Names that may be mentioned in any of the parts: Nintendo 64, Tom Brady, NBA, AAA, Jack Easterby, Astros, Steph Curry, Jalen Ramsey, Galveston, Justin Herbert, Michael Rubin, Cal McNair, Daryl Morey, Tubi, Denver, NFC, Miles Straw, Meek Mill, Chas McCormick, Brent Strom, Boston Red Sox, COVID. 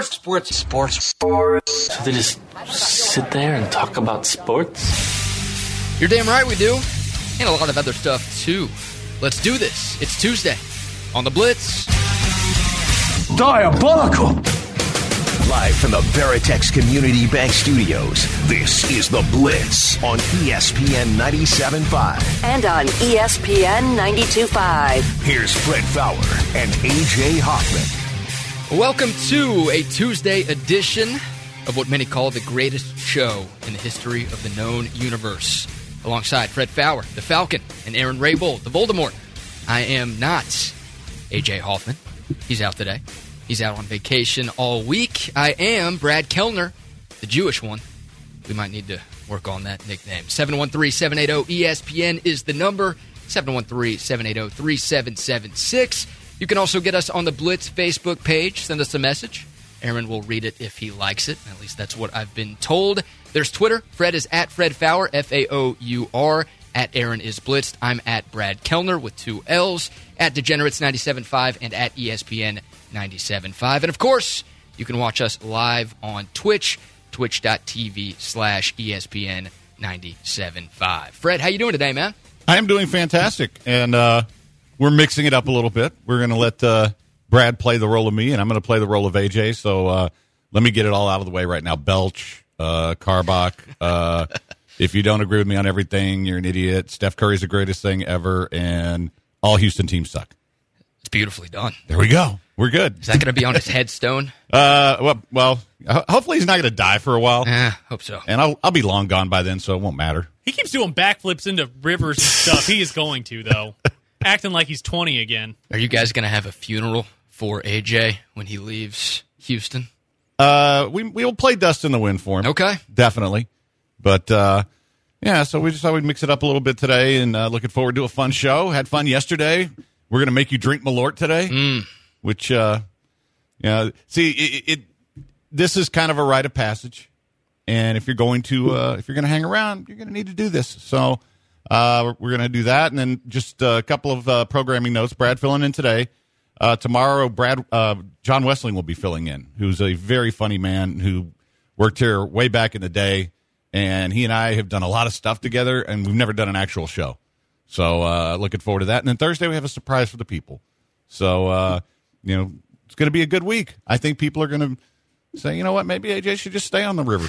Sports. So they just sit there and talk about sports? You're damn right we do. And a lot of other stuff, too. Let's do this. It's Tuesday on the Blitz. Diabolical. Live from the Veritex Community Bank Studios, this is The Blitz on ESPN 97.5. And on ESPN 92.5. Here's Fred Faour and A.J. Hoffman. Welcome to a Tuesday edition of what many call the greatest show in the history of the known universe. Alongside Fred Faour, the Falcon, and Aaron Raybould, the Voldemort. I am not A.J. Hoffman. He's out today. He's out on vacation all week. I am Brad Kellner, the Jewish one. We might need to work on that nickname. 713-780-ESPN is the number. 713-780-3776. You can also get us on the Blitz Facebook page. Send us a message. Aaron will read it if he likes it. At least that's what I've been told. There's Twitter. Fred is at Fred Faour, F-A-O-U-R. At Aaron is Blitzed. I'm at Brad Kellner with two L's. At Degenerates 97.5 and at ESPN 97.5. And, of course, you can watch us live on Twitch, twitch.tv/ESPN97.5. Fred, how you doing today, man? I am doing fantastic, and we're mixing it up a little bit. We're going to let Brad play the role of me, and I'm going to play the role of AJ, so let me get it all out of the way right now. Belch, Karbach, if you don't agree with me on everything, you're an idiot. Steph Curry's the greatest thing ever, and all Houston teams suck. It's beautifully done. There we go. We're good. Is that going to be on his headstone? Well, hopefully he's not going to die for a while. Hope so. And I'll be long gone by then, so it won't matter. He keeps doing backflips into rivers and stuff. He is going to, though. Acting like he's 20 again. Are you guys going to have a funeral for AJ when he leaves Houston? We'll play dust in the wind for him. Okay. Definitely. But, yeah, so we just thought we'd mix it up a little bit today, and looking forward to a fun show. Had fun yesterday. We're going to make you drink Malort today. Which, yeah, see, this is kind of a rite of passage, and if you're going to hang around, you're going to need to do this. So we're going to do that, and then just a couple of programming notes. Brad filling in today. Tomorrow, John Wessling will be filling in, who's a very funny man who worked here way back in the day, and he and I have done a lot of stuff together, and we've never done an actual show. So looking forward to that. And then Thursday, we have a surprise for the people. So, it's going to be a good week. I think people are going to say, you know what, maybe AJ should just stay on the river.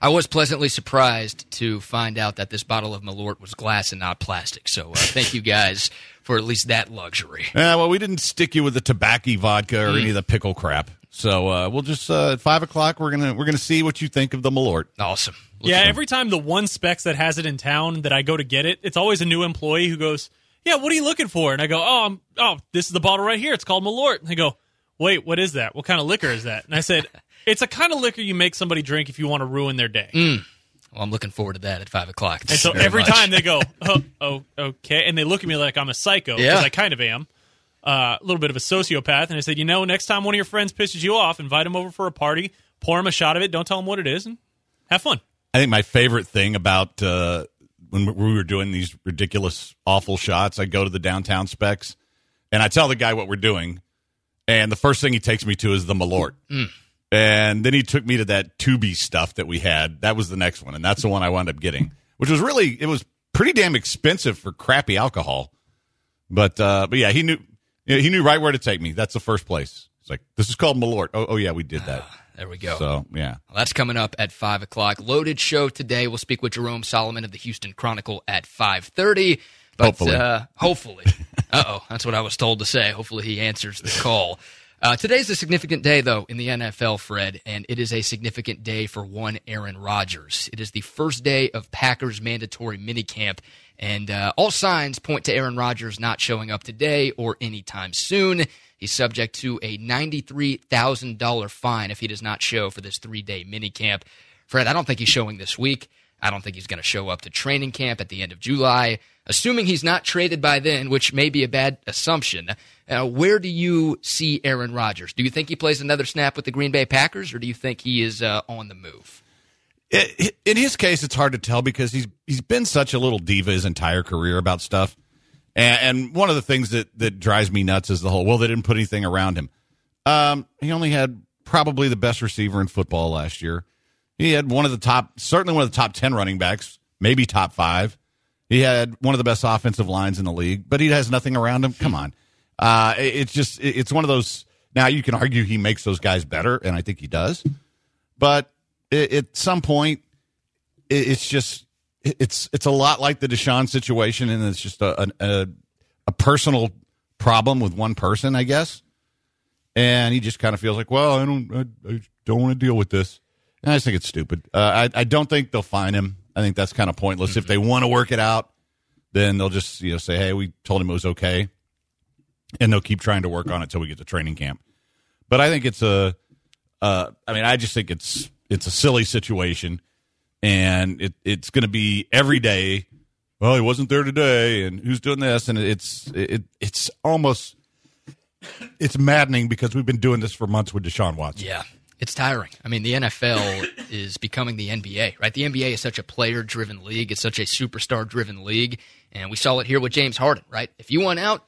I was pleasantly surprised to find out that this bottle of Malort was glass and not plastic. So thank you guys for at least that luxury. Yeah, well, we didn't stick you with the tobacco vodka or any of the pickle crap. So we'll just at 5 o'clock we're gonna see what you think of the Malort. Awesome. Looks good. Every time the one Specs that has it in town that I go to get it, it's always a new employee who goes, yeah, what are you looking for? And I go, oh, this is the bottle right here. It's called Malort. And they go, wait, what is that? What kind of liquor is that? And I said, it's a kind of liquor you make somebody drink if you want to ruin their day. Well, I'm looking forward to that at 5 o'clock. And so every time they go, oh, okay. And they look at me like I'm a psycho, because I kind of am. A little bit of a sociopath. And I said, next time one of your friends pisses you off, invite him over for a party, pour him a shot of it, don't tell him what it is, and have fun. I think my favorite thing about... when we were doing these ridiculous, awful shots, I go to the downtown Specs, and I tell the guy what we're doing, and the first thing he takes me to is the Malort. And then he took me to that Tubi stuff that we had. That was the next one, and that's the one I wound up getting, which was it was pretty damn expensive for crappy alcohol. But yeah, he knew right where to take me. That's the first place. It's like, this is called Malort. Oh yeah, we did that. There we go. So, yeah. Well, that's coming up at 5 o'clock. Loaded show today. We'll speak with Jerome Solomon of the Houston Chronicle at 5:30. But, hopefully. Uh-oh. That's what I was told to say. Hopefully he answers the call. Today's a significant day, though, in the NFL, Fred, and it is a significant day for one Aaron Rodgers. It is the first day of Packers mandatory minicamp, and all signs point to Aaron Rodgers not showing up today or anytime soon. He's subject to a $93,000 fine if he does not show for this 3-day minicamp. Fred, I don't think he's showing this week. I don't think he's going to show up to training camp at the end of July. Assuming he's not traded by then, which may be a bad assumption, where do you see Aaron Rodgers? Do you think he plays another snap with the Green Bay Packers, or do you think he is on the move? In his case, it's hard to tell because he's been such a little diva his entire career about stuff. And one of the things that drives me nuts is the whole, they didn't put anything around him. He only had probably the best receiver in football last year. He had one of the top, certainly one of the top 10 running backs, maybe top 5. He had one of the best offensive lines in the league, but he has nothing around him. Come on. It's one of those. Now, you can argue he makes those guys better, and I think he does. But at some point, it's a lot like the Deshaun situation, and it's just a personal problem with one person, I guess. And he just kind of feels like, well, I don't want to deal with this. And I just think it's stupid. I don't think they'll fine him. I think that's kind of pointless. Mm-hmm. If they want to work it out, then they'll just say, hey, we told him it was okay. And they'll keep trying to work on it till we get to training camp. But I think it's I just think it's a silly situation, and it's going to be every day. Well, he wasn't there today, and who's doing this? And it's almost maddening because we've been doing this for months with Deshaun Watson. Yeah, it's tiring. I mean, the NFL is becoming the NBA, right? The NBA is such a player-driven league. It's such a superstar-driven league, and we saw it here with James Harden, right? If you want out,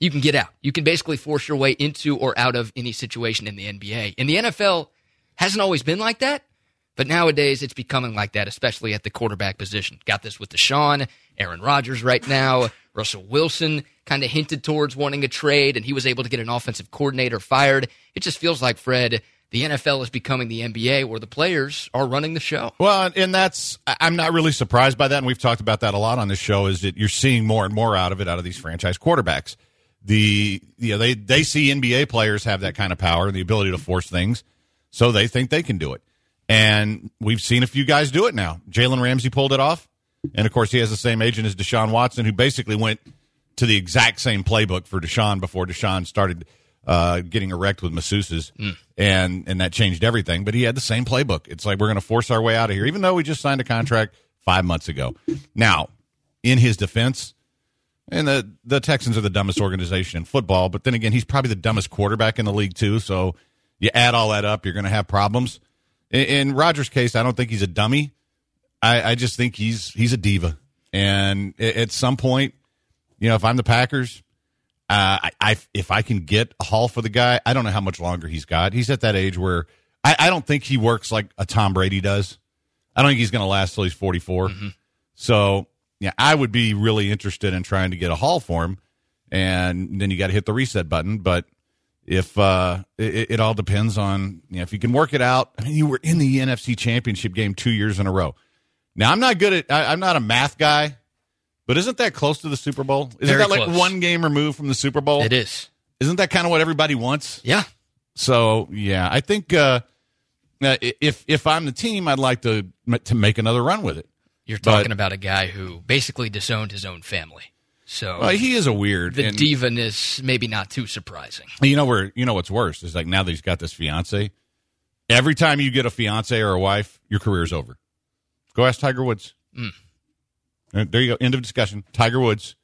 you can get out. You can basically force your way into or out of any situation in the NBA. And the NFL hasn't always been like that, but nowadays it's becoming like that, especially at the quarterback position. Got this with Deshaun, Aaron Rodgers right now. Russell Wilson kind of hinted towards wanting a trade, and he was able to get an offensive coordinator fired. It just feels like, Fred, the NFL is becoming the NBA where the players are running the show. Well, and I'm not really surprised by that, and we've talked about that a lot on this show, is that you're seeing more and more out of these franchise quarterbacks. They see NBA players have that kind of power and the ability to force things, so they think they can do it. And we've seen a few guys do it now. Jalen Ramsey pulled it off, and of course he has the same agent as Deshaun Watson, who basically went to the exact same playbook for Deshaun before Deshaun started getting erect with masseuses, and that changed everything. But he had the same playbook. It's like, we're going to force our way out of here, even though we just signed a contract 5 months ago. Now, in his defense, and the Texans are the dumbest organization in football, but then again, he's probably the dumbest quarterback in the league too, so you add all that up, you're going to have problems. In Rodgers' case, I don't think he's a dummy. I just think he's a diva. And at some point, if I'm the Packers, if I can get a haul for the guy, I don't know how much longer he's got. He's at that age where I don't think he works like a Tom Brady does. I don't think he's going to last till he's 44. Mm-hmm. So... yeah, I would be really interested in trying to get a haul for him, and then you got to hit the reset button. But if it all depends on if you can work it out. I mean, you were in the NFC Championship game 2 years in a row. Now, I'm not good at I'm not a math guy, but isn't that close to the Super Bowl? Isn't that like one game removed from the Super Bowl? It is. Isn't that kind of what everybody wants? Yeah. So yeah, I think if I'm the team, I'd like to make another run with it. You're talking about a guy who basically disowned his own family. So he is a weird. The diva-ness maybe not too surprising. You know what's worse is, like, now that he's got this fiance, every time you get a fiance or a wife, your career's over. Go ask Tiger Woods. Mm. There you go. End of discussion. Tiger Woods.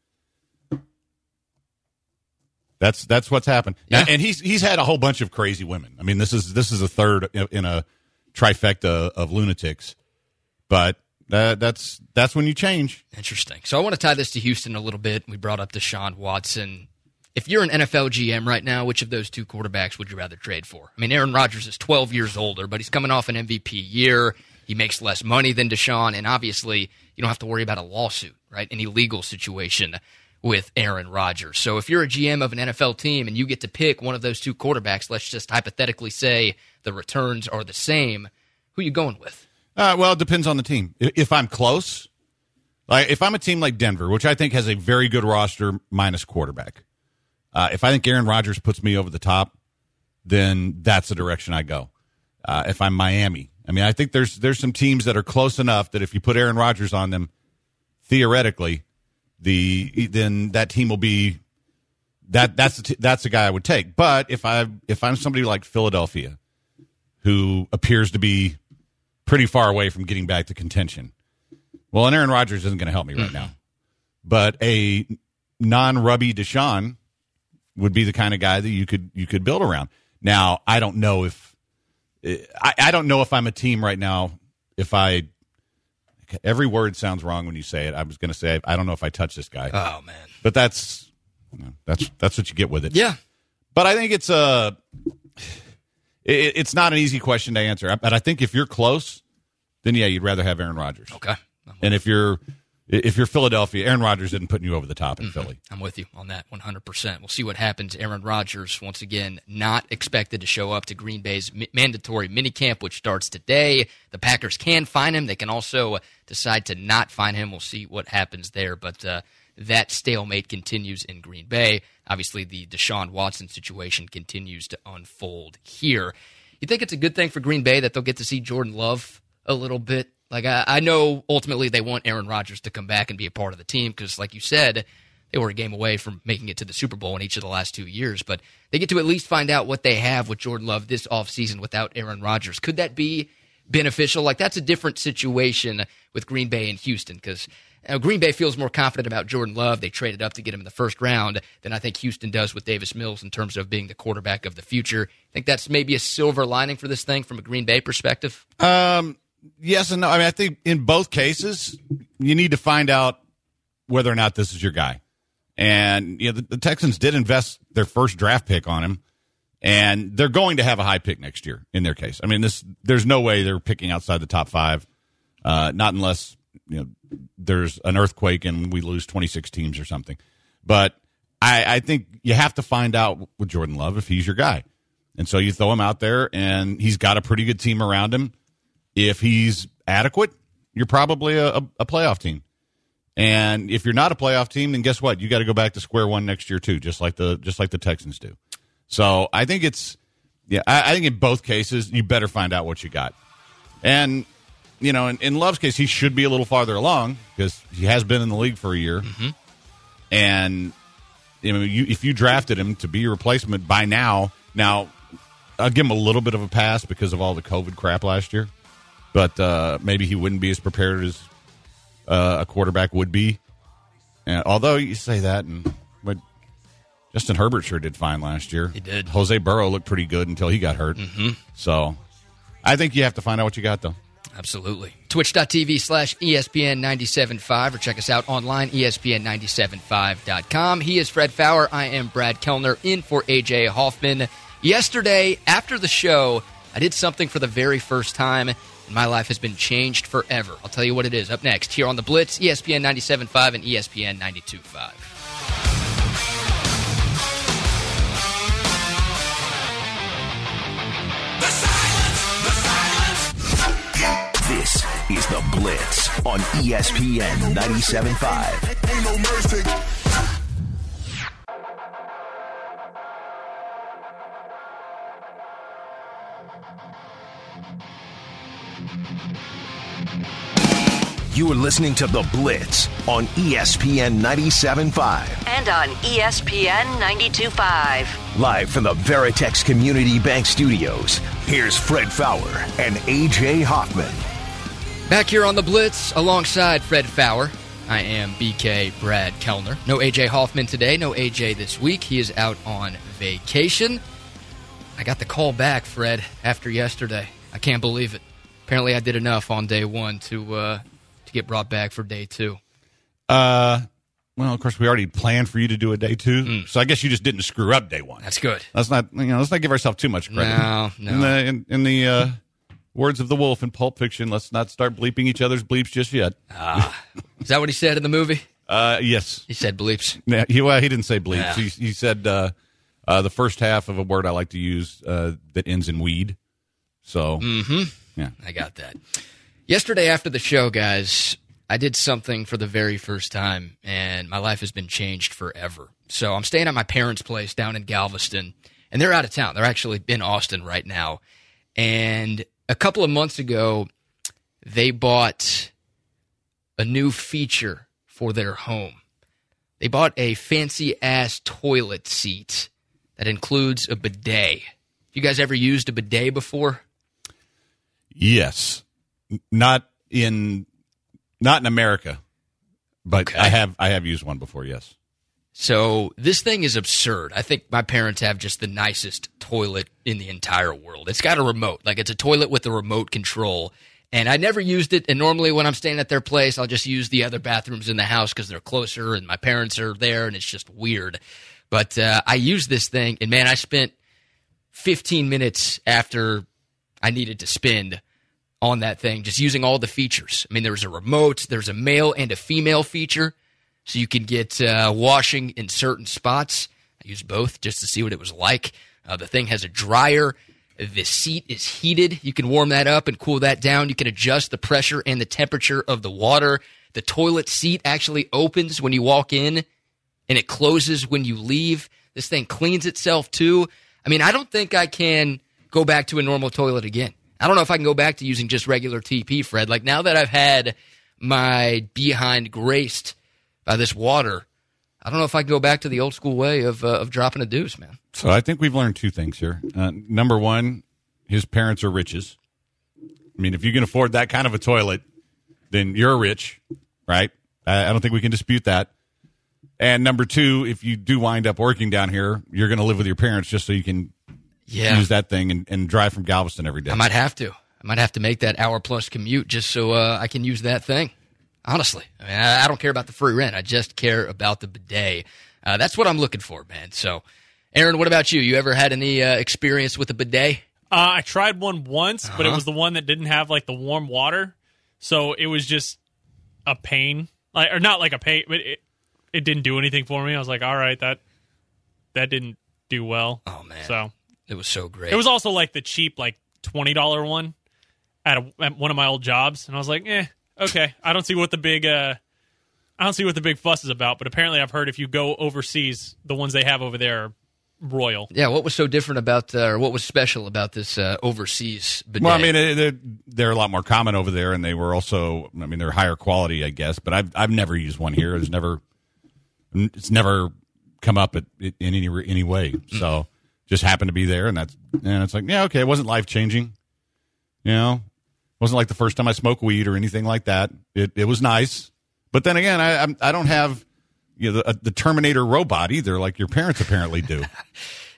That's what's happened. Yeah. Now, and he's had a whole bunch of crazy women. I mean, this is a third in a trifecta of lunatics, but. That's when you change. Interesting. So I want to tie this to Houston a little bit. We brought up Deshaun Watson. If you're an NFL GM right now, which of those two quarterbacks would you rather trade for? I mean, Aaron Rodgers is 12 years older, but he's coming off an MVP year. He makes less money than Deshaun, and obviously you don't have to worry about a lawsuit, right? Any legal situation with Aaron Rodgers. So if you're a GM of an NFL team and you get to pick one of those two quarterbacks, let's just hypothetically say the returns are the same, who are you going with? Well, it depends on the team. If I'm close, like if I'm a team like Denver, which I think has a very good roster minus quarterback, if I think Aaron Rodgers puts me over the top, then that's the direction I go. If I'm Miami, I mean, I think there's some teams that are close enough that if you put Aaron Rodgers on them, theoretically, then that team will be that's the guy I would take. But if I'm somebody like Philadelphia, who appears to be pretty far away from getting back to contention. Well, and Aaron Rodgers isn't going to help me right now. But a non-rubby Deshaun would be the kind of guy that you could build around. Now, I don't know if I'm a team right now. If I every word sounds wrong when you say it. I was going to say I don't know if I touch this guy. Oh man. But that's what you get with it. Yeah. But I think it's It's not an easy question to answer. But I think if you're close, then, yeah, you'd rather have Aaron Rodgers. Okay. And if you're Philadelphia, Aaron Rodgers isn't putting you over the top in Philly. I'm with you on that 100%. We'll see what happens. Aaron Rodgers, once again, not expected to show up to Green Bay's mandatory minicamp, which starts today. The Packers can find him. They can also decide to not find him. We'll see what happens there. But that stalemate continues in Green Bay. Obviously, the Deshaun Watson situation continues to unfold here. You think it's a good thing for Green Bay that they'll get to see Jordan Love a little bit? Like, I know ultimately they want Aaron Rodgers to come back and be a part of the team because, like you said, they were a game away from making it to the Super Bowl in each of the last 2 years. But they get to at least find out what they have with Jordan Love this offseason without Aaron Rodgers. Could that be beneficial? Like, that's a different situation with Green Bay and Houston because Green Bay feels more confident about Jordan Love. They traded up to get him in the first round than I think Houston does with Davis Mills in terms of being the quarterback of the future. I think that's maybe a silver lining for this thing from a Green Bay perspective. Yes and no. I mean, I think in both cases, you need to find out whether or not this is your guy. And you know, the Texans did invest their first draft pick on him, and they're going to have a high pick next year in their case. I mean, there's no way they're picking outside the top five, not unless you know there's an earthquake and we lose 26 teams or something. But I think you have to find out with Jordan Love if he's your guy. And so you throw him out there, and he's got a pretty good team around him. If he's adequate, you're probably a playoff team. And if you're not a playoff team, then guess what? You got to go back to square one next year too, just like the Texans do. So I think I think in both cases you better find out what you got. And you know, in Love's case, he should be a little farther along because he has been in the league for a year. Mm-hmm. And you know, if you drafted him to be your replacement by now I'll give him a little bit of a pass because of all the COVID crap last year. But maybe he wouldn't be as prepared as a quarterback would be. And although you say that, but Justin Herbert sure did fine last year. He did. Jose Burrow looked pretty good until he got hurt. Mm-hmm. So I think you have to find out what you got, though. Absolutely. Twitch.tv/ESPN975 or check us out online, ESPN975.com. He is Fred Faour. I am Brad Kellner in for A.J. Hoffman. Yesterday, after the show, I did something for the very first time. My life has been changed forever. I'll tell you what it is up next here on The Blitz, ESPN 97.5 and ESPN 92.5. This is The Blitz on ESPN 97.5. Ain't no mercy. You are listening to The Blitz on ESPN 97.5. And on ESPN 92.5. Live from the Veritex Community Bank Studios, here's Fred Faour and A.J. Hoffman. Back here on The Blitz alongside Fred Faour. I am BK Brad Kellner. No A.J. Hoffman today, no A.J. this week. He is out on vacation. I got the call back, Fred, after yesterday. I can't believe it. Apparently I did enough on day one to get brought back for day two. Well, of course, we already planned for you to do a day two, so I guess you just didn't screw up day one. That's good. Let's not give ourselves too much credit. No. In the words of the Wolf in Pulp Fiction, let's not start bleeping each other's bleeps just yet. Is that what he said in the movie? Yes. He said bleeps. Yeah, he didn't say bleeps. Yeah. He said the first half of a word I like to use that ends in weed. So, yeah, I got that. Yesterday after the show, guys, I did something for the very first time, and my life has been changed forever. So I'm staying at my parents' place down in Galveston, and they're out of town. They're actually in Austin right now. And a couple of months ago, they bought a new feature for their home. They bought a fancy-ass toilet seat that includes a bidet. You guys ever used a bidet before? Yes. Not in America, but okay. I have used one before, yes. So this thing is absurd. I think my parents have just the nicest toilet in the entire world. It's got a remote. Like, it's a toilet with a remote control. And I never used it, and normally when I'm staying at their place, I'll just use the other bathrooms in the house because they're closer and my parents are there, and it's just weird. But I used this thing, and man, I spent 15 minutes after I needed to spend on that thing, just using all the features. I mean, there was a remote, there's a male and a female feature, so you can get washing in certain spots. I used both just to see what it was like. The thing has a dryer. The seat is heated. You can warm that up and cool that down. You can adjust the pressure and the temperature of the water. The toilet seat actually opens when you walk in, and it closes when you leave. This thing cleans itself, too. I mean, I don't think I can go back to a normal toilet again. I don't know if I can go back to using just regular TP, Fred. Like, now that I've had my behind graced by this water, I don't know if I can go back to the old school way of dropping a deuce, man. So I think we've learned two things here. Number one, his parents are riches. I mean, if you can afford that kind of a toilet, then you're rich, right? I don't think we can dispute that. And number two, if you do wind up working down here, you're going to live with your parents just so you can use that thing and drive from Galveston every day. I might have to. I might have to make that hour-plus commute just so I can use that thing. Honestly, I mean, I don't care about the free rent. I just care about the bidet. That's what I'm looking for, man. So, Aaron, what about you? You ever had any experience with a bidet? I tried one once, but it was the one that didn't have, like, the warm water. So it was just a pain. Like, or not like a pain, but it didn't do anything for me. I was like, all right, that didn't do well. Oh, man. So it was so great. It was also, like, the cheap, like, $20 one at one of my old jobs. And I was like, okay, I don't see what the big fuss is about, but apparently I've heard if you go overseas, the ones they have over there are royal. Yeah, what was so different about or what was special about this overseas bidet? Well, I mean, they're a lot more common over there, and they were also, I mean, they're higher quality, I guess, but I've never used one here. It's never come up in any way. So, just happened to be there, and it's like, yeah, okay, it wasn't life-changing. You know? Wasn't like the first time I smoked weed or anything like that. It was nice, but then again, I don't have the Terminator robot either, like your parents apparently do.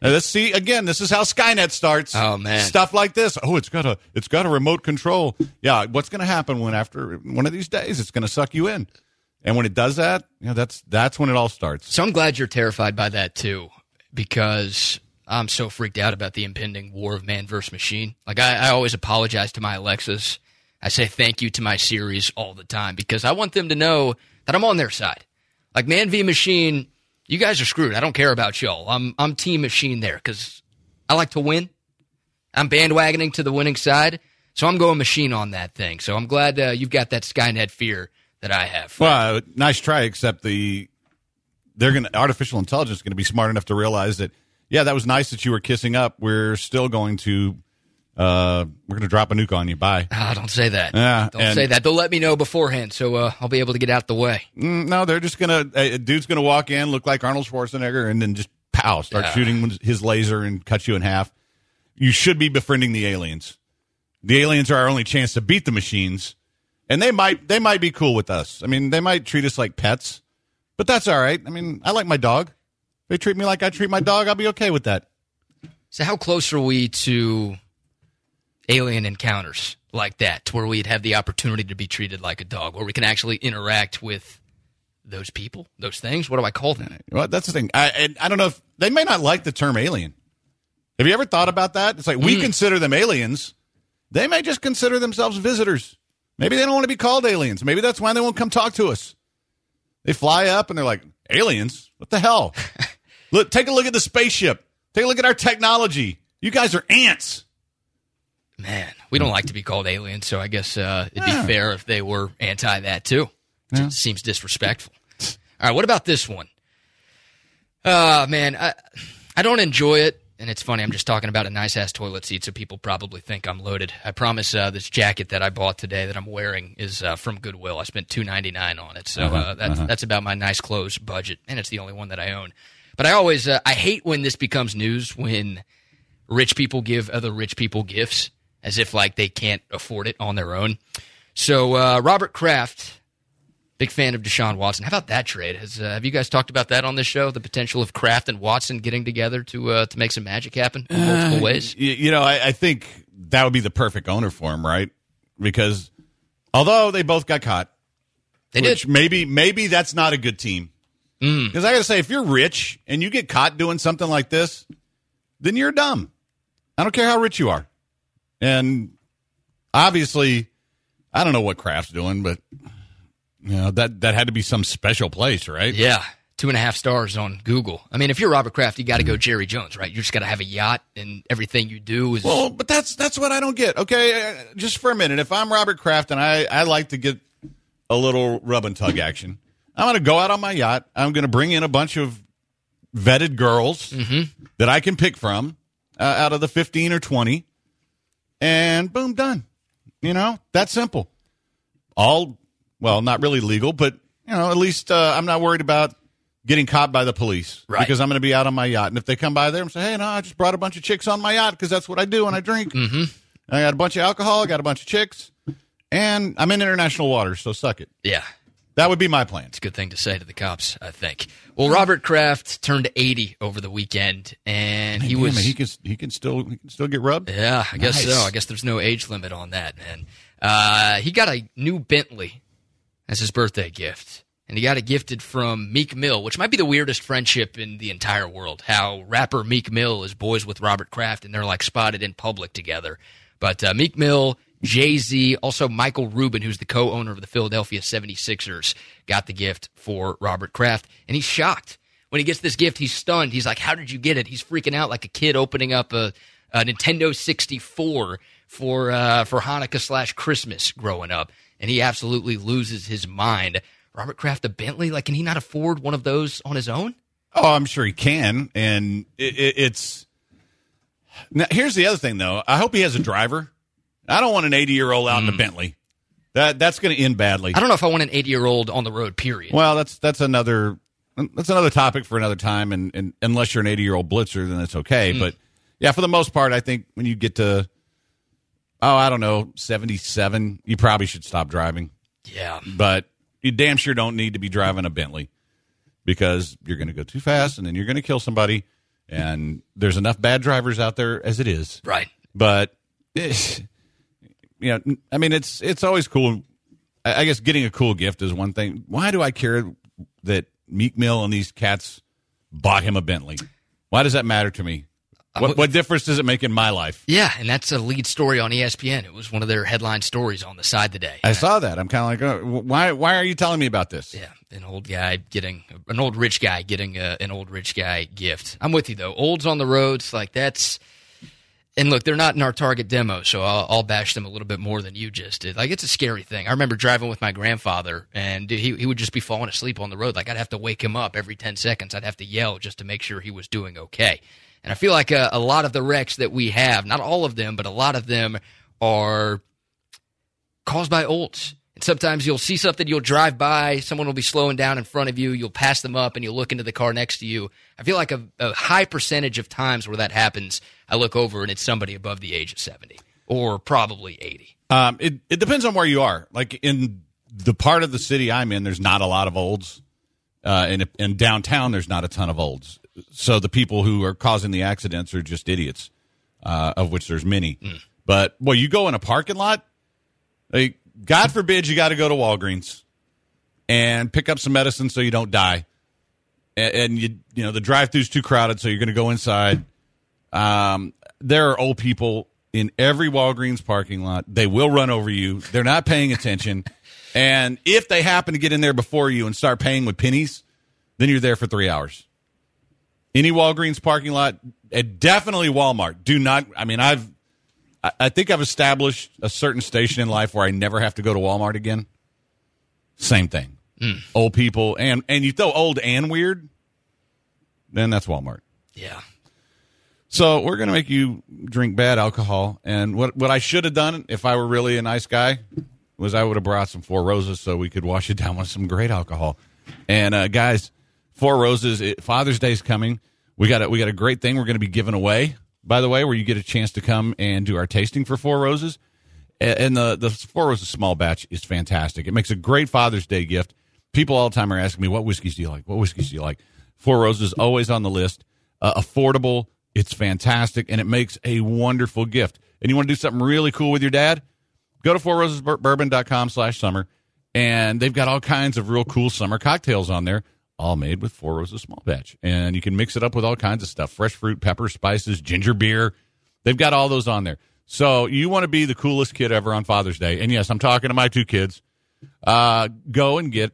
Now, let's see again. This is how Skynet starts. Oh man, stuff like this. Oh, it's got a remote control. Yeah, what's going to happen when after one of these days it's going to suck you in, and when it does that, that's when it all starts. So I'm glad you're terrified by that too, because I'm so freaked out about the impending war of man versus machine. Like, I always apologize to my Alexas. I say thank you to my Series all the time because I want them to know that I'm on their side. Like, man v. machine, you guys are screwed. I don't care about y'all. I'm team machine there because I like to win. I'm bandwagoning to the winning side, so I'm going machine on that thing. So I'm glad you've got that Skynet fear that I have. Well, nice try, except artificial intelligence is going to be smart enough to realize that, yeah, that was nice that you were kissing up. We're still going to drop a nuke on you. Bye. Oh, don't say that. Don't say that. They'll let me know beforehand, so I'll be able to get out the way. No, they're just going to – a dude's going to walk in, look like Arnold Schwarzenegger, and then just pow, start shooting his laser and cut you in half. You should be befriending the aliens. The aliens are our only chance to beat the machines, and they might be cool with us. I mean, they might treat us like pets, but that's all right. I mean, I like my dog. They treat me like I treat my dog. I'll be okay with that. So how close are we to alien encounters like that, to where we'd have the opportunity to be treated like a dog, where we can actually interact with those people, those things? What do I call them? Well, that's the thing. I don't know if they may not like the term alien. Have you ever thought about that? It's like we consider them aliens. They may just consider themselves visitors. Maybe they don't want to be called aliens. Maybe that's why they won't come talk to us. They fly up and they're like, aliens? What the hell? Look, take a look at the spaceship. Take a look at our technology. You guys are ants. Man, we don't like to be called aliens, so I guess it'd be fair if they were anti that, too. It seems disrespectful. All right, what about this one? Man, I don't enjoy it, and it's funny. I'm just talking about a nice-ass toilet seat, so people probably think I'm loaded. I promise this jacket that I bought today that I'm wearing is from Goodwill. I spent $2.99 on it, so that's about my nice clothes budget, and it's the only one that I own. But I always I hate when this becomes news, when rich people give other rich people gifts as if, like, they can't afford it on their own. So Robert Kraft, big fan of Deshaun Watson. How about that trade? Have you guys talked about that on this show, the potential of Kraft and Watson getting together to make some magic happen in multiple ways? I think that would be the perfect owner for him, right? Because although they both got caught, which maybe that's not a good team. Because I got to say, if you're rich and you get caught doing something like this, then you're dumb. I don't care how rich you are. And obviously, I don't know what Kraft's doing, but you know, that had to be some special place, right? Yeah. 2.5 stars on Google. I mean, if you're Robert Kraft, you got to go Jerry Jones, right? You just got to have a yacht, and everything you do is... Well, but that's what I don't get. Okay, just for a minute. If I'm Robert Kraft and I like to get a little rub and tug action, I'm going to go out on my yacht. I'm going to bring in a bunch of vetted girls that I can pick from out of the 15 or 20, and boom, done. You know, that's simple. All, well, not really legal, but, you know, at least I'm not worried about getting caught by the police, right? Because I'm going to be out on my yacht. And if they come by there and say, hey, no, I just brought a bunch of chicks on my yacht because that's what I do when I drink. Mm-hmm. I got a bunch of alcohol. I got a bunch of chicks. And I'm in international waters, so suck it. Yeah. That would be my plan. It's a good thing to say to the cops, I think. Well, Robert Kraft turned 80 over the weekend, and he was... He can still get rubbed? Yeah, I guess so. I guess there's no age limit on that, man. He got a new Bentley as his birthday gift. And he got it gifted from Meek Mill, which might be the weirdest friendship in the entire world, how rapper Meek Mill is boys with Robert Kraft, and they're like spotted in public together. But Meek Mill, Jay-Z, also Michael Rubin, who's the co-owner of the Philadelphia 76ers, got the gift for Robert Kraft. And he's shocked. When he gets this gift, he's stunned. He's like, how did you get it? He's freaking out like a kid opening up a Nintendo 64 for Hanukkah/Christmas growing up. And he absolutely loses his mind. Robert Kraft, a Bentley? Like, can he not afford one of those on his own? Oh, I'm sure he can. And it's... Now, here's the other thing, though. I hope he has a driver. I don't want an 80-year-old out in a Bentley. That's going to end badly. I don't know if I want an 80-year-old on the road, period. Well, that's another topic for another time. And unless you're an 80-year-old blitzer, then it's okay. But, yeah, for the most part, I think when you get to, 77, you probably should stop driving. Yeah. But... You damn sure don't need to be driving a Bentley because you're going to go too fast and then you're going to kill somebody. And there's enough bad drivers out there as it is. Right. But, it's always cool. I guess getting a cool gift is one thing. Why do I care that Meek Mill and these cats bought him a Bentley? Why does that matter to me? What difference does it make in my life? Yeah, and that's a lead story on ESPN. It was one of their headline stories on the side today. I saw that. I'm kind of like, oh, why are you telling me about this? Yeah, an old rich guy getting an old rich guy gift. I'm with you, though. Olds on the roads, like that's, and look, they're not in our target demo, so I'll bash them a little bit more than you just did. Like, it's a scary thing. I remember driving with my grandfather, and he would just be falling asleep on the road. Like, I'd have to wake him up every 10 seconds. I'd have to yell just to make sure he was doing okay. And I feel like a lot of the wrecks that we have, not all of them, but a lot of them are caused by olds. And sometimes you'll see something, you'll drive by, someone will be slowing down in front of you, you'll pass them up, and you'll look into the car next to you. I feel like a high percentage of times where that happens, I look over and it's somebody above the age of 70 or probably 80. It depends on where you are. Like in the part of the city I'm in, there's not a lot of olds. And downtown, there's not a ton of olds. So the people who are causing the accidents are just idiots, of which there's many. But, well, you go in a parking lot, like, God forbid you got to go to Walgreens and pick up some medicine so you don't die. And you know, the drive-thru's too crowded, so you're going to go inside. There are old people in every Walgreens parking lot. They will run over you. They're not paying attention. And if they happen to get in there before you and start paying with pennies, then you're there for 3 hours. Any Walgreens parking lot, and definitely Walmart. Do not, I mean, I think I've established a certain station in life where I never have to go to Walmart again. Same thing. Old people, and you throw old and weird, then that's Walmart. Yeah. So we're going to make you drink bad alcohol. And what I should have done if I were really a nice guy was I would have brought some Four Roses so we could wash it down with some great alcohol. And guys... Four Roses. Father's Day is coming. We got a great thing we're going to be giving away, by the way, where you get a chance to come and do our tasting for Four Roses. And the Four Roses small batch is fantastic. It makes a great Father's Day gift. People all the time are asking me, what whiskeys do you like? What whiskeys do you like? Four Roses, always on the list. Affordable. It's fantastic. And it makes a wonderful gift. And you want to do something really cool with your dad? Go to fourrosesbourbon.com/summer. And they've got all kinds of real cool summer cocktails on there. All made with Four Roses small batch. And you can mix it up with all kinds of stuff. Fresh fruit, pepper, spices, ginger beer, They've got all those on there. So you want to be the coolest kid ever on Father's Day. And, yes, I'm talking to my two kids. Go and get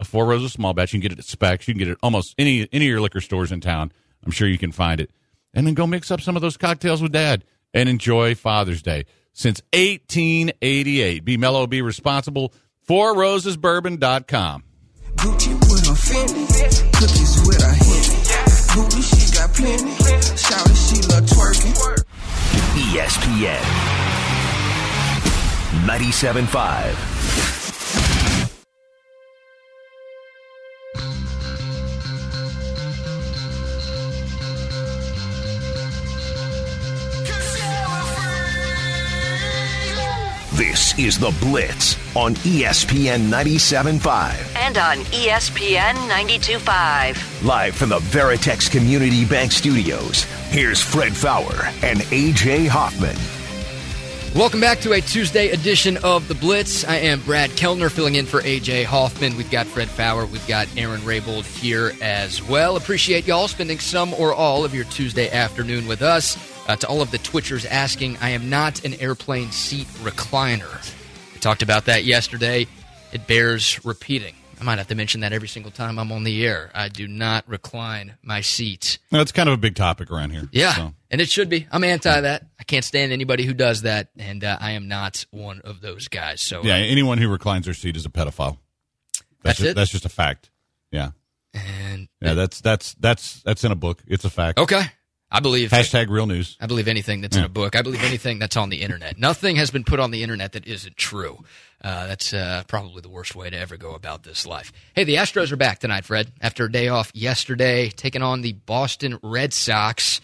a Four Roses small batch. You can get it at Specs. You can get it at almost any of your liquor stores in town. I'm sure you can find it. And then go mix up some of those cocktails with Dad and enjoy Father's Day. Since 1888. Be mellow, be responsible. FourRosesBourbon.com. Gucci with a Fendi, cookies with a Henny. Booty, she got plenty. Shout it, she love twerking. ESPN 97.5. This is The Blitz on ESPN 97.5. And on ESPN 92.5. Live from the Veritex Community Bank Studios, here's Fred Faour and A.J. Hoffman. Welcome back to a Tuesday edition of The Blitz. I am Brad Kellner filling in for A.J. Hoffman. We've got Fred Faour. We've got Aaron Raybould here as well. Appreciate y'all spending some or all of your Tuesday afternoon with us. To all of the Twitchers asking, I am not an airplane seat recliner. We talked about that yesterday. It bears repeating. I might have to mention that every single time I'm on the air. I do not recline my seat. No, it's kind of a big topic around here. Yeah, so. And it should be. I'm anti that. I can't stand anybody who does that, and I am not one of those guys. So yeah, anyone who reclines their seat is a pedophile. That's it? That's just a fact. Yeah. And yeah, that's in a book. It's a fact. Okay. I believe hashtag real news. I believe anything that's in a book. I believe anything that's on the internet. Nothing has been put on the internet that isn't true. That's probably the worst way to ever go about this life. Hey, the Astros are back tonight, Fred. After a day off yesterday, taking on the Boston Red Sox.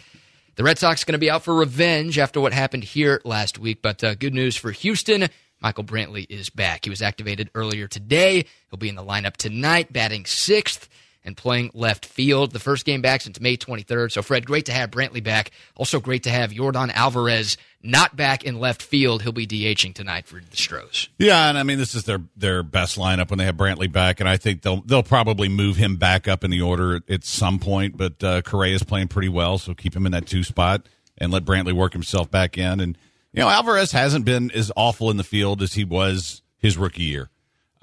The Red Sox going to be out for revenge after what happened here last week. But good news for Houston. Michael Brantley is back. He was activated earlier today. He'll be in the lineup tonight, batting sixth. And playing left field. The first game back since May 23rd. So, Fred, great to have Brantley back. Also great to have Yordan Alvarez not back in left field. He'll be DHing tonight for the Stros. Yeah, and I mean, this is their best lineup when they have Brantley back, and I think they'll probably move him back up in the order at some point, but Correa's playing pretty well, so keep him in that two spot and let Brantley work himself back in. And, you know, Alvarez hasn't been as awful in the field as he was his rookie year.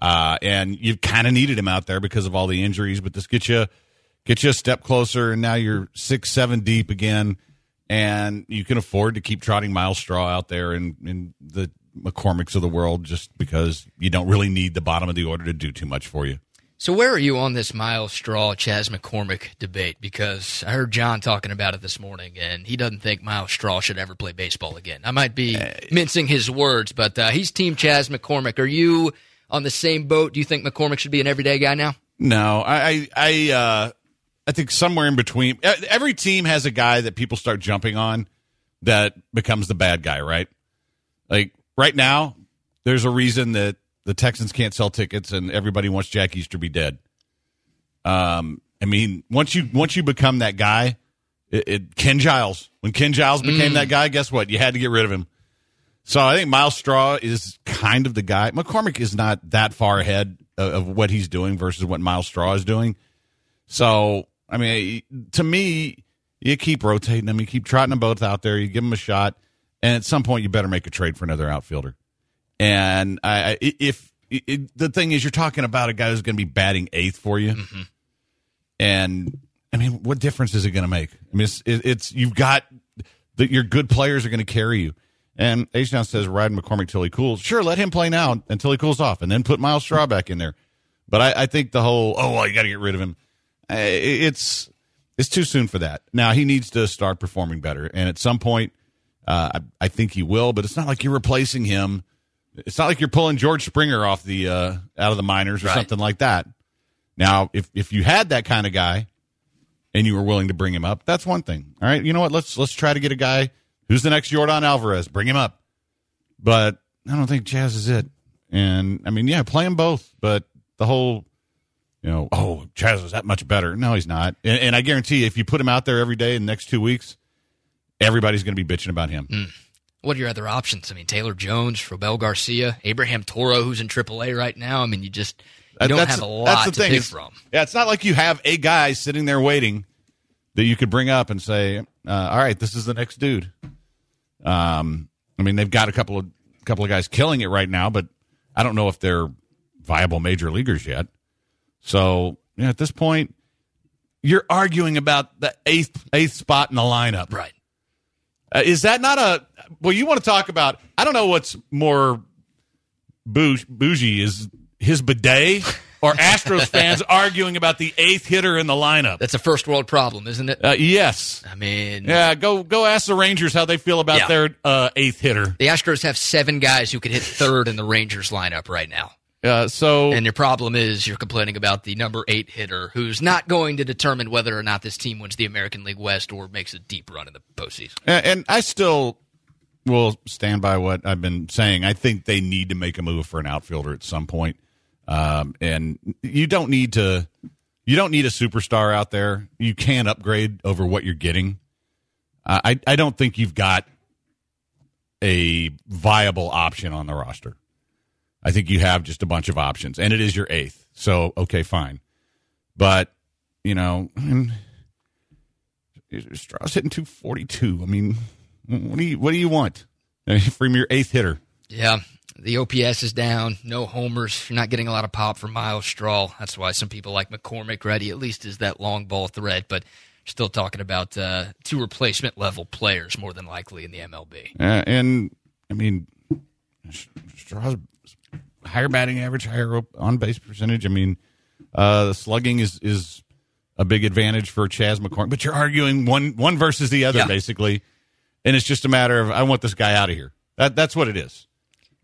And you've kind of needed him out there because of all the injuries, but this gets you a step closer, and now you're 6-7 deep again, and you can afford to keep trotting Miles Straw out there and the McCormicks of the world just because you don't really need the bottom of the order to do too much for you. So where are you on this Miles Straw, Chas McCormick debate? Because I heard John talking about it this morning, and he doesn't think Miles Straw should ever play baseball again. I might be mincing his words, but he's Team Chas McCormick. Are you on the same boat? Do you think McCormick should be an everyday guy now? No, I think somewhere in between. Every team has a guy that people start jumping on that becomes the bad guy, right? Like right now, there's a reason that the Texans can't sell tickets and everybody wants Jack Easterby dead. I mean, once you become that guy, Ken Giles. When Ken Giles became that guy, guess what? You had to get rid of him. So I think Miles Straw is kind of the guy. McCormick is not that far ahead of what he's doing versus what Miles Straw is doing. So, I mean, to me, you keep rotating them. You keep trotting them both out there. You give them a shot. And at some point, you better make a trade for another outfielder. And the thing is, you're talking about a guy who's going to be batting eighth for you. Mm-hmm. And, I mean, what difference is it going to make? I mean, it's you've got that your good players are going to carry you. And H-Town says, ride McCormick till he cools. Sure, let him play now until he cools off, and then put Miles Straw back in there. But I think the whole, you got to get rid of him, it's too soon for that. Now, he needs to start performing better. And at some point, I think he will, but it's not like you're replacing him. It's not like you're pulling George Springer off the out of the minors or something like that. Now, if you had that kind of guy and you were willing to bring him up, that's one thing. All right, you know what? Let's try to get a guy. Who's the next Yordan Alvarez? Bring him up. But I don't think Chas is it. And, I mean, yeah, play them both. But the whole, you know, Chas is that much better. No, he's not. And I guarantee if you put him out there every day in the next 2 weeks, everybody's going to be bitching about him. Mm. What are your other options? I mean, Taylor Jones, Robel Garcia, Abraham Toro, who's in AAA right now. I mean, you don't have a lot to pick from. Yeah, it's not like you have a guy sitting there waiting that you could bring up and say, all right, this is the next dude. I mean, they've got a couple of guys killing it right now, but I don't know if they're viable major leaguers yet. So, yeah, at this point, you're arguing about the eighth spot in the lineup. Right. Is that not a – well, you want to talk about – I don't know what's more bougie is his bidet or Astros fans arguing about the eighth hitter in the lineup. That's a first-world problem, isn't it? Yes. I mean – yeah, go ask the Rangers how they feel about their eighth hitter. The Astros have seven guys who could hit third in the Rangers lineup right now. And your problem is you're complaining about the number 8 hitter who's not going to determine whether or not this team wins the American League West or makes a deep run in the postseason. And I still will stand by what I've been saying. I think they need to make a move for an outfielder at some point. And you don't need a superstar out there. You can upgrade over what you're getting. I don't think you've got a viable option on the roster. I think you have just a bunch of options, and it is your eighth. So, okay, fine. But, you know, I mean, Straw's hitting 242. I mean, what do you want from your eighth hitter? Yeah, the OPS is down. No homers. You're not getting a lot of pop from Miles Straw. That's why some people like McCormick, right? He at least is that long ball threat, but still talking about two replacement-level players more than likely in the MLB. And, I mean, Straw's higher batting average, higher on-base percentage. I mean, the slugging is a big advantage for Chas McCormick. But you're arguing one versus the other, basically. And it's just a matter of, I want this guy out of here. That's what it is.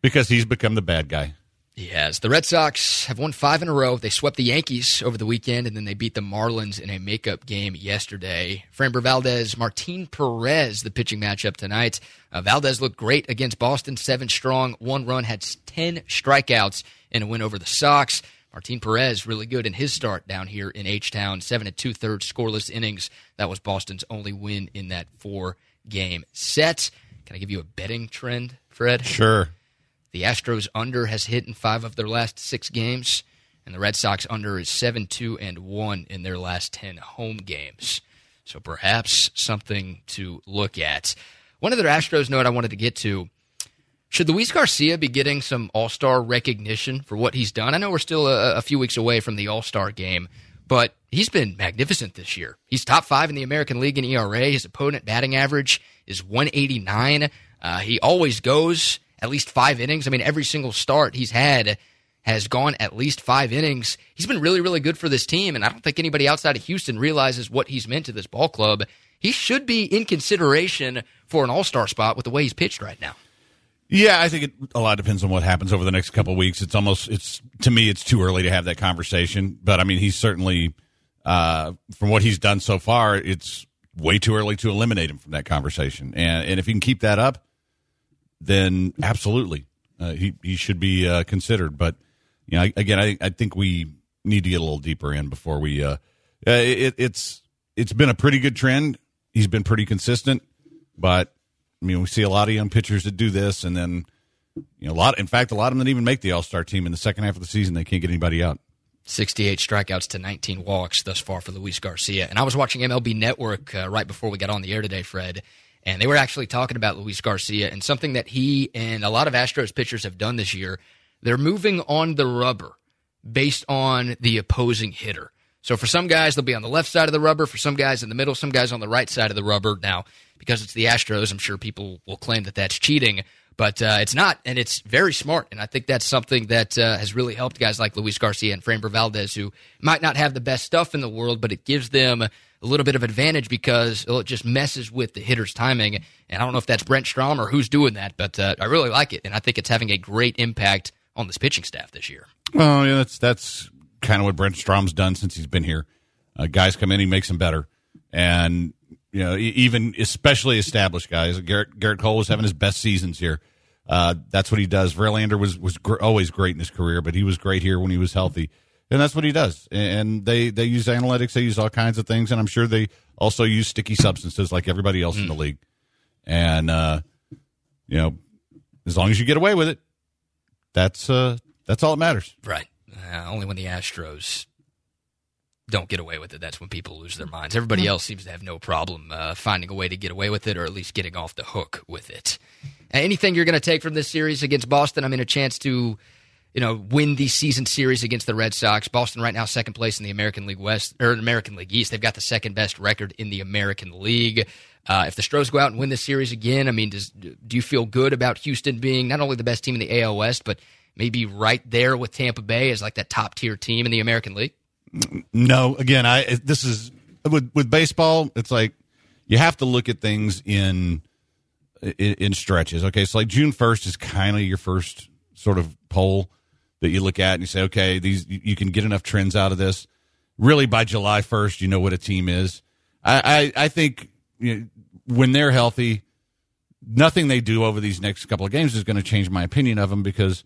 Because he's become the bad guy. He has. The Red Sox have won 5 in a row. They swept the Yankees over the weekend, and then they beat the Marlins in a makeup game yesterday. Framber Valdez, Martin Perez, the pitching matchup tonight. Valdez looked great against Boston, 7 strong, 1 run, had 10 strikeouts in a win over the Sox. Martin Perez really good in his start down here in H-Town, 7 2/3 scoreless innings. That was Boston's only win in that 4-game set. Can I give you a betting trend, Fred? Sure. The Astros under has hit in 5 of their last 6 games, and the Red Sox under is 7-2-1 in their last 10 home games. So perhaps something to look at. One other Astros note I wanted to get to, should Luis Garcia be getting some all-star recognition for what he's done? I know we're still a few weeks away from the all-star game, but he's been magnificent this year. He's top 5 in the American League in ERA. His opponent batting average is 189. He always goes at least 5 innings. I mean, every single start he's had has gone at least 5 innings. He's been really, really good for this team, and I don't think anybody outside of Houston realizes what he's meant to this ball club. He should be in consideration for an all-star spot with the way he's pitched right now. Yeah, I think a lot depends on what happens over the next couple of weeks. To me, it's too early to have that conversation. But, I mean, he's certainly, from what he's done so far, it's way too early to eliminate him from that conversation. And if he can keep that up, then absolutely he should be considered. But, you know, again, I think we need to get a little deeper in before we it's been a pretty good trend. He's been pretty consistent. But, I mean, we see a lot of young pitchers that do this, and then, you know, a lot of them that even make the All-Star team in the second half of the season, they can't get anybody out. 68 strikeouts to 19 walks thus far for Luis Garcia. And I was watching MLB Network right before we got on the air today, Fred, and they were actually talking about Luis Garcia and something that he and a lot of Astros pitchers have done this year. They're moving on the rubber based on the opposing hitter. So for some guys, they'll be on the left side of the rubber. For some guys in the middle, some guys on the right side of the rubber. Now, because it's the Astros, I'm sure people will claim that that's cheating, but it's not, and it's very smart. And I think that's something that has really helped guys like Luis Garcia and Framber Valdez, who might not have the best stuff in the world, but it gives them a little bit of advantage because it just messes with the hitter's timing. And I don't know if that's Brent Strom or who's doing that, but I really like it. And I think it's having a great impact on this pitching staff this year. Well, yeah, that's kind of what Brent Strom's done since he's been here. Guys come in, he makes them better. And, you know, even especially established guys. Garrett Cole was having his best seasons here. That's what he does. Verlander was always great in his career, but he was great here when he was healthy. And that's what he does. And they use analytics. They use all kinds of things. And I'm sure they also use sticky substances like everybody else in the league. And, you know, as long as you get away with it, that's all that matters. Right. Only when the Astros don't get away with it, that's when people lose their minds. Everybody else seems to have no problem finding a way to get away with it, or at least getting off the hook with it. Anything you're going to take from this series against Boston? I mean, a chance to, you know, win the season series against the Red Sox. Boston right now second place in the American League West, or American League East. They've got the second best record in the American League. If the Stros go out and win this series again, I mean, do you feel good about Houston being not only the best team in the AL West, but maybe right there with Tampa Bay as like that top tier team in the American League? No, again, this is with baseball. It's like you have to look at things in stretches. Okay, so like June 1st is kind of your first sort of poll that you look at and you say, okay, you can get enough trends out of this. Really, by July 1st, you know what a team is. I think, you know, when they're healthy, nothing they do over these next couple of games is going to change my opinion of them, because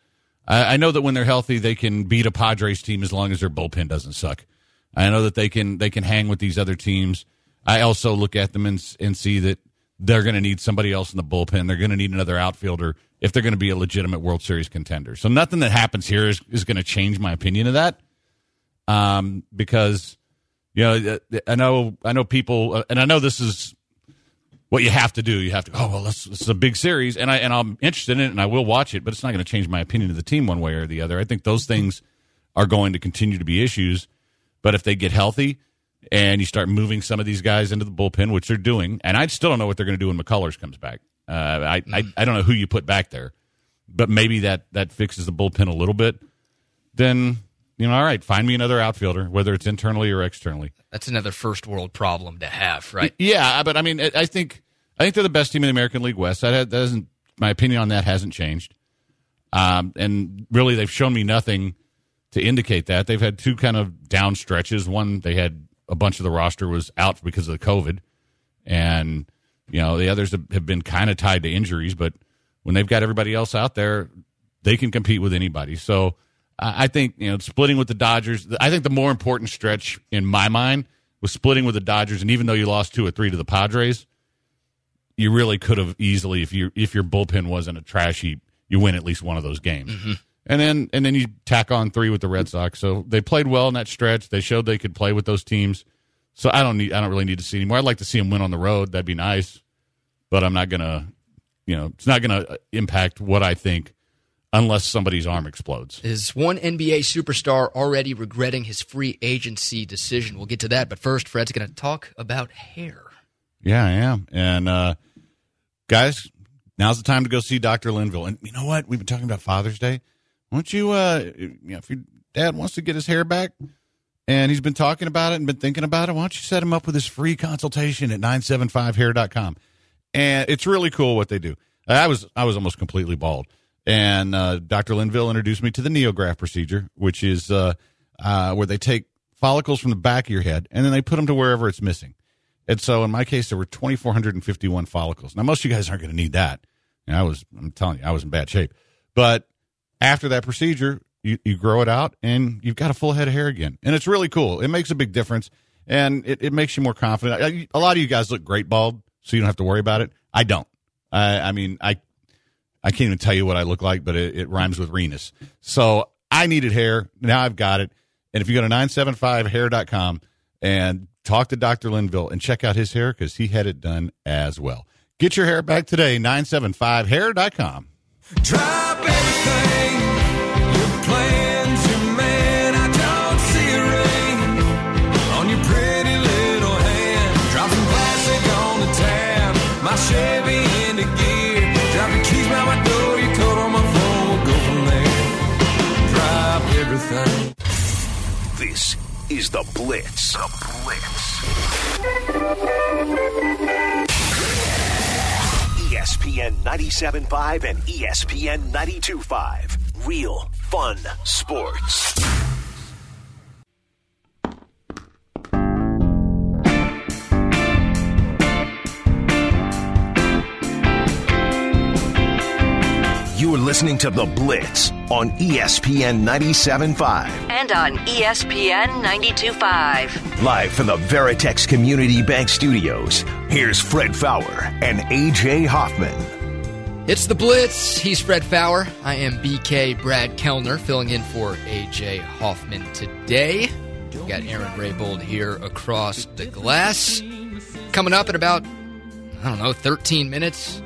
I know that when they're healthy, they can beat a Padres team as long as their bullpen doesn't suck. I know that they can hang with these other teams. I also look at them and see that they're going to need somebody else in the bullpen. They're going to need another outfielder if they're going to be a legitimate World Series contender. So nothing that happens here is going to change my opinion of that, because, you know, I know people, and I know this is what you have to do. You have to, this is a big series, and I'm interested in it, and I will watch it, but it's not going to change my opinion of the team one way or the other. I think those things are going to continue to be issues, but if they get healthy and you start moving some of these guys into the bullpen, which they're doing, and I still don't know what they're going to do when McCullers comes back. I don't know who you put back there, but maybe that fixes the bullpen a little bit. Then, you know, all right, find me another outfielder, whether it's internally or externally. That's another first world problem to have, right? Yeah, but I mean, I think they're the best team in the American League West. My opinion on that hasn't changed, and really they've shown me nothing to indicate that. They've had two kind of down stretches. One, they had a bunch of the roster was out because of the COVID, and, you know, the others have been kind of tied to injuries, but when they've got everybody else out there, they can compete with anybody. So I think, you know, splitting with the Dodgers, I think the more important stretch in my mind was splitting with the Dodgers. And even though you lost 2 or 3 to the Padres, you really could have easily, if your bullpen wasn't a trash heap, you win at least one of those games. Mm-hmm. And then you tack on 3 with the Red Sox. So they played well in that stretch. They showed they could play with those teams. So I don't really need to see anymore. I'd like to see them win on the road. That'd be nice. But I'm not going to, you know, it's not going to impact what I think unless somebody's arm explodes. Is one NBA superstar already regretting his free agency decision? We'll get to that. But first, Fred's going to talk about hair. Yeah, I am. And guys, now's the time to go see Dr. Linville. And you know what? We've been talking about Father's Day. Why don't you, you know, if your dad wants to get his hair back, and he's been talking about it and been thinking about it, why don't you set him up with his free consultation at 975hair.com? And it's really cool what they do. I was almost completely bald. And Dr. Linville introduced me to the neograph procedure, which is where they take follicles from the back of your head, and then they put them to wherever it's missing. And so in my case, there were 2,451 follicles. Now, most of you guys aren't going to need that. And I'm telling you, I was in bad shape. But after that procedure, you grow it out, and you've got a full head of hair again. And it's really cool. It makes a big difference, and it makes you more confident. A lot of you guys look great bald, so you don't have to worry about it. I don't. I mean, I can't even tell you what I look like, but it rhymes with Renus. So I needed hair. Now I've got it. And if you go to 975hair.com and talk to Dr. Linville and check out his hair, because he had it done as well. Get your hair back today, 975hair.com. Drop everything. This is the Blitz. The Blitz. ESPN 97.5 and ESPN 92.5. Real fun sports. You are listening to The Blitz on ESPN 97.5. And on ESPN 92.5. Live from the Veritex Community Bank Studios, here's Fred Faour and A.J. Hoffman. It's The Blitz. He's Fred Faour. I am BK Brad Kellner, filling in for A.J. Hoffman today. We've got Aaron Raybould here across the glass. Coming up in about, 13 minutes,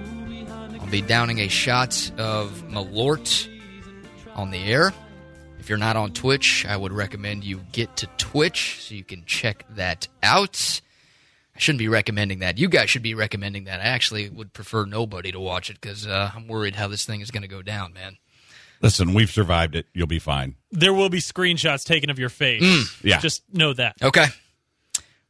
I'll be downing a shot of Malort on the air. If you're not on Twitch, I would recommend you get to Twitch so you can check that out. I shouldn't be recommending that. You guys should be recommending that. I actually would prefer nobody to watch it because I'm worried how this thing is going to go down, man. Listen, we've survived it. You'll be fine. There will be screenshots taken of your face. Yeah. Just know that. Okay.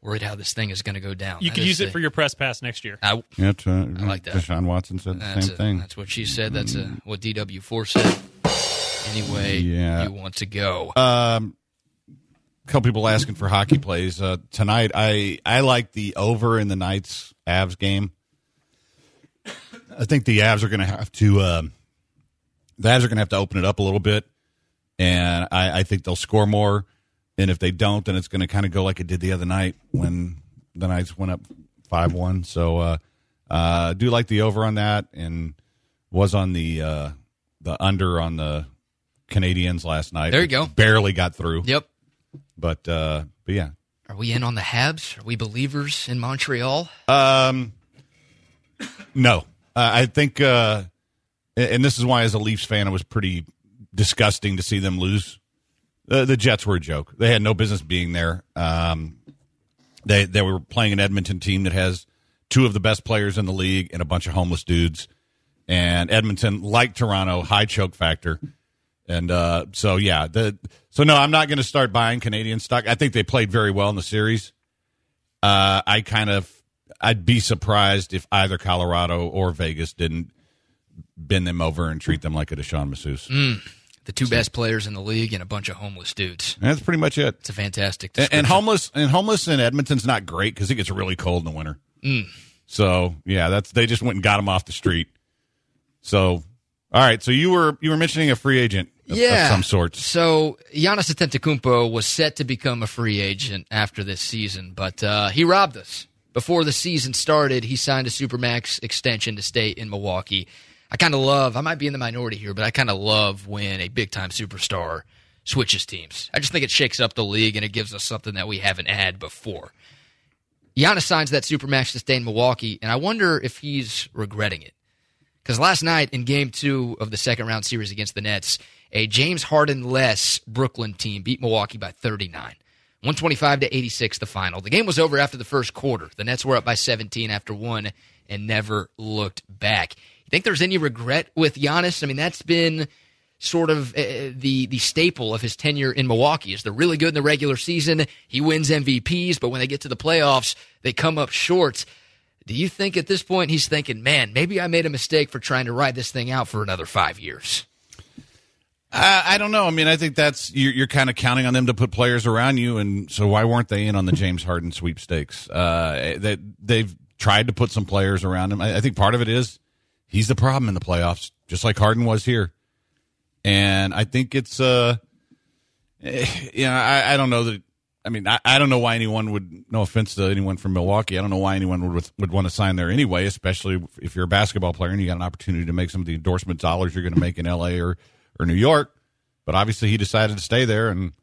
Worried how this thing is going to go down. You can use it for your press pass next year. I like that. Deshaun Watson said the same thing. That's what she said. That's what DW4 said. Anyway, you want to go. A couple people asking for hockey plays. Tonight, I like the over in the Knights-Avs game. I think the Avs are going to have to... The Avs are going to have to open it up a little bit, and I think they'll score more. And if they don't, then it's going to kind of go like it did the other night when the Knights went up 5-1. So I do like the over on that, and was on the under on the Canadians last night. There you go. Barely got through. Yep. But yeah. Are we in on the Habs? Are we believers in Montreal? No. I think... And this is why, as a Leafs fan, it was pretty disgusting to see them lose. The Jets were a joke. They had no business being there. They were playing an Edmonton team that has two of the best players in the league and a bunch of homeless dudes. And Edmonton, like Toronto, high choke factor. And so I'm not going to start buying Canadian stock. I think they played very well in the series. I'd be surprised if either Colorado or Vegas didn't bend them over and treat them like a Deshaun masseuse. The two best players in the league and a bunch of homeless dudes. And that's pretty much it. It's a fantastic description. And homeless in Edmonton's not great because it gets really cold in the winter. So yeah, they just went and got him off the street. So all right, so you were mentioning a free agent of some sort. So Giannis Antetokounmpo was set to become a free agent after this season, but he robbed us. Before the season started, he signed a Supermax extension to stay in Milwaukee. I might be in the minority here, but I kind of love when a big-time superstar switches teams. I just think it shakes up the league, and it gives us something that we haven't had before. Giannis signs that Supermax to stay in Milwaukee, and I wonder if he's regretting it. Because last night in Game 2 of the second-round series against the Nets, a James Harden-less Brooklyn team beat Milwaukee by 39. 125-86 the final. The game was over after the first quarter. The Nets were up by 17 after one and never looked back. You think there's any regret with Giannis? I mean, that's been sort of the staple of his tenure in Milwaukee. Is they're really good in the regular season. He wins MVPs, but when they get to the playoffs, they come up short. Do you think at this point he's thinking, man, maybe I made a mistake for trying to ride this thing out for another 5 years? I don't know. I mean, I think that's you're kind of counting on them to put players around you, and so why weren't they in on the James Harden sweepstakes? They've tried to put some players around him. I think part of it is, he's the problem in the playoffs, just like Harden was here. And I think it's, I don't know that. I mean, I don't know why anyone would. No offense to anyone from Milwaukee, I don't know why anyone would want to sign there anyway, especially if you're a basketball player and you got an opportunity to make some of the endorsement dollars you're going to make in L.A. or New York. But obviously, he decided to stay there, and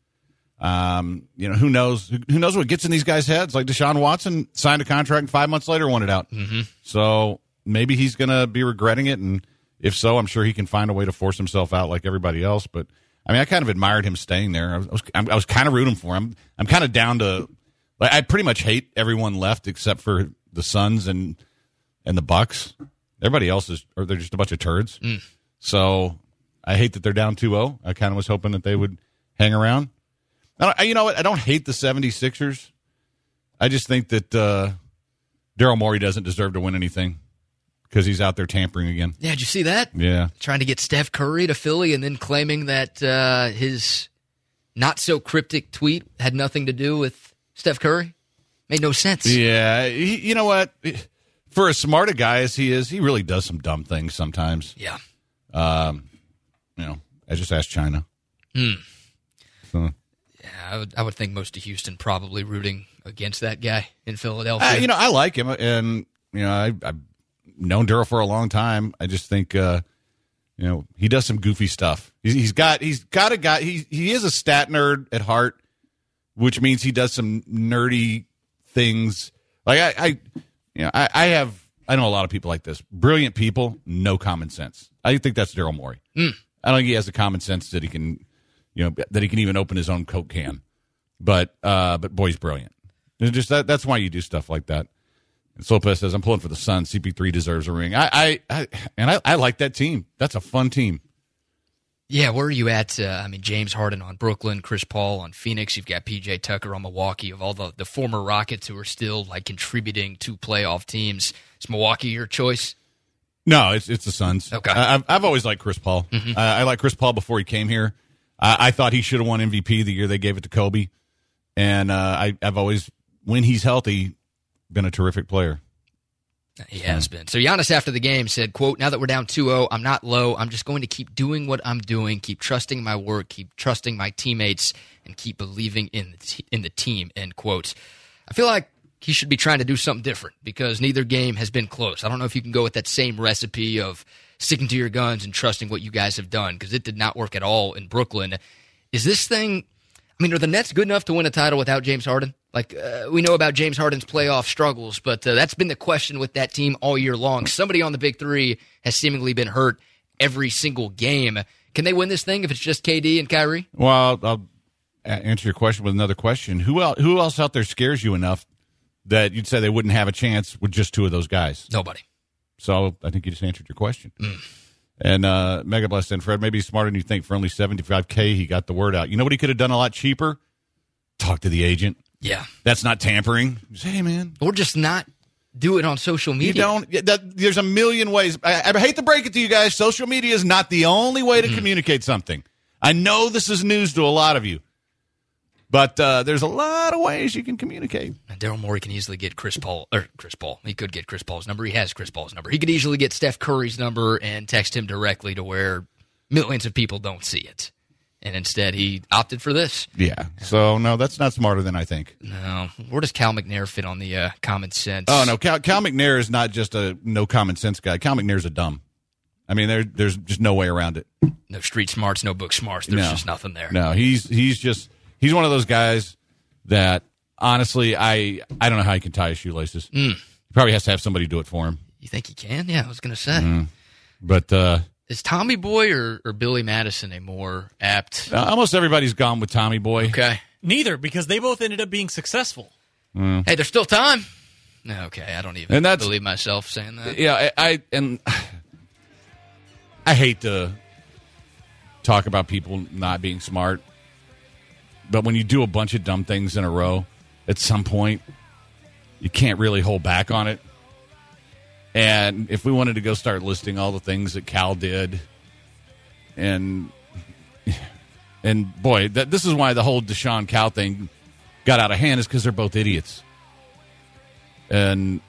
who knows what gets in these guys' heads. Like Deshaun Watson signed a contract, and 5 months later wanted out. Mm-hmm. So. Maybe he's going to be regretting it, and if so, I'm sure he can find a way to force himself out like everybody else. But, I mean, I kind of admired him staying there. I was kind of rooting for him. I'm kind of down to – like I pretty much hate everyone left except for the Suns and the Bucks. Everybody else they're just a bunch of turds. So I hate that they're down 2-0. I kind of was hoping that they would hang around. You know what? I don't hate the 76ers. I just think that Daryl Morey doesn't deserve to win anything. Because he's out there tampering again. Yeah, did you see that? Yeah. Trying to get Steph Curry to Philly and then claiming that his not-so-cryptic tweet had nothing to do with Steph Curry. Made no sense. Yeah. You know what? For as smart a guy as he is, he really does some dumb things sometimes. Yeah. I just asked China. So. Yeah, I would think most of Houston probably rooting against that guy in Philadelphia. I like him, and, I known Daryl for a long time. I just think, he does some goofy stuff. He's got a guy. He is a stat nerd at heart, which means he does some nerdy things. Like I know a lot of people like this. Brilliant people, no common sense. I think that's Daryl Morey. Mm. I don't think he has the common sense that he can, that he can even open his own Coke can. But boy's brilliant. It's just that's why you do stuff like that. And Solpes says, I'm pulling for the Sun. CP3 deserves a ring. I like that team. That's a fun team. Yeah, where are you at? James Harden on Brooklyn, Chris Paul on Phoenix. You've got P.J. Tucker on Milwaukee. Of all the former Rockets who are still contributing to playoff teams, is Milwaukee your choice? No, it's the Suns. Okay, I've always liked Chris Paul. Mm-hmm. I liked Chris Paul before he came here. I thought he should have won MVP the year they gave it to Kobe, and I've always, when he's healthy, been a terrific player. He has been. So Giannis after the game said, quote, now that we're down 2-0, I'm not low. I'm just going to keep doing what I'm doing, keep trusting my work, keep trusting my teammates, and keep believing in the team, end quote. I feel like he should be trying to do something different because neither game has been close. I don't know if you can go with that same recipe of sticking to your guns and trusting what you guys have done because it did not work at all in Brooklyn. Is this thing... are the Nets good enough to win a title without James Harden? We know about James Harden's playoff struggles, but that's been the question with that team all year long. Somebody on the Big Three has seemingly been hurt every single game. Can they win this thing if it's just KD and Kyrie? Well, I'll answer your question with another question. Who else out there scares you enough that you'd say they wouldn't have a chance with just two of those guys? Nobody. So I think you just answered your question. Mm. And Mega Bless and Fred, maybe he's smarter than you think. For only $75K, he got the word out. You know what he could have done a lot cheaper? Talk to the agent. Yeah. That's not tampering. Just, hey, man. Or just not do it on social media. There's a million ways. I hate to break it to you guys. Social media is not the only way to communicate something. I know this is news to a lot of you. But there's a lot of ways you can communicate. Daryl Morey can easily get Chris Paul. He could get Chris Paul's number. He has Chris Paul's number. He could easily get Steph Curry's number and text him directly to where millions of people don't see it. And instead, he opted for this. Yeah. So, no, that's not smarter than I think. No. Where does Cal McNair fit on the common sense? Oh, no. Cal McNair is not just a no common sense guy. Cal McNair's a dumb. There's just no way around it. No street smarts, no book smarts. There's just nothing there. No, he's just... He's one of those guys that, honestly, I don't know how he can tie his shoelaces. Mm. He probably has to have somebody do it for him. You think he can? Yeah, I was going to say. Mm. But is Tommy Boy or Billy Madison a more apt? Almost everybody's gone with Tommy Boy. Okay. Neither, because they both ended up being successful. Mm. Hey, there's still time. Okay, I don't even believe myself saying that. Yeah, I hate to talk about people not being smart. But when you do a bunch of dumb things in a row, at some point, you can't really hold back on it. And if we wanted to go start listing all the things that Cal did, and boy, this is why the whole Deshaun Cal thing got out of hand, is because they're both idiots. And,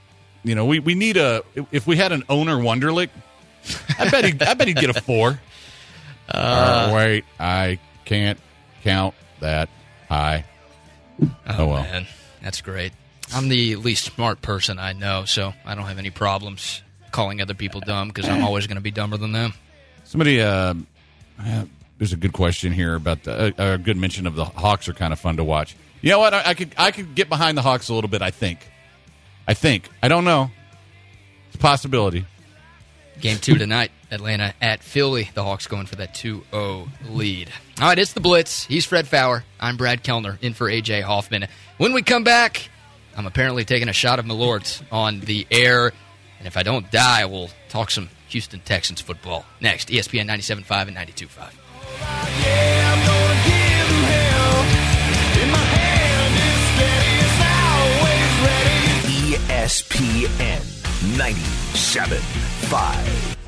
we need if we had an owner Wonderlic, I bet he'd get a 4. Wait, I can't count. That high. Oh, well. Man. That's great. I'm the least smart person I know, so I don't have any problems calling other people dumb because I'm always going to be dumber than them. Somebody, there's a good question here about a good mention of the Hawks are kind of fun to watch. You know what? I could get behind the Hawks a little bit, I think. I don't know. It's a possibility. Game 2 tonight, Atlanta at Philly. The Hawks going for that 2-0 lead. All right, it's the Blitz. He's Fred Faour. I'm Brad Kellner, in for A.J. Hoffman. When we come back, I'm apparently taking a shot of Malort on the air. And if I don't die, we'll talk some Houston Texans football. Next, ESPN 97.5 and 92.5. Yeah, I'm going to give him hell. In my hand is steady, it's always ready. ESPN 97.5.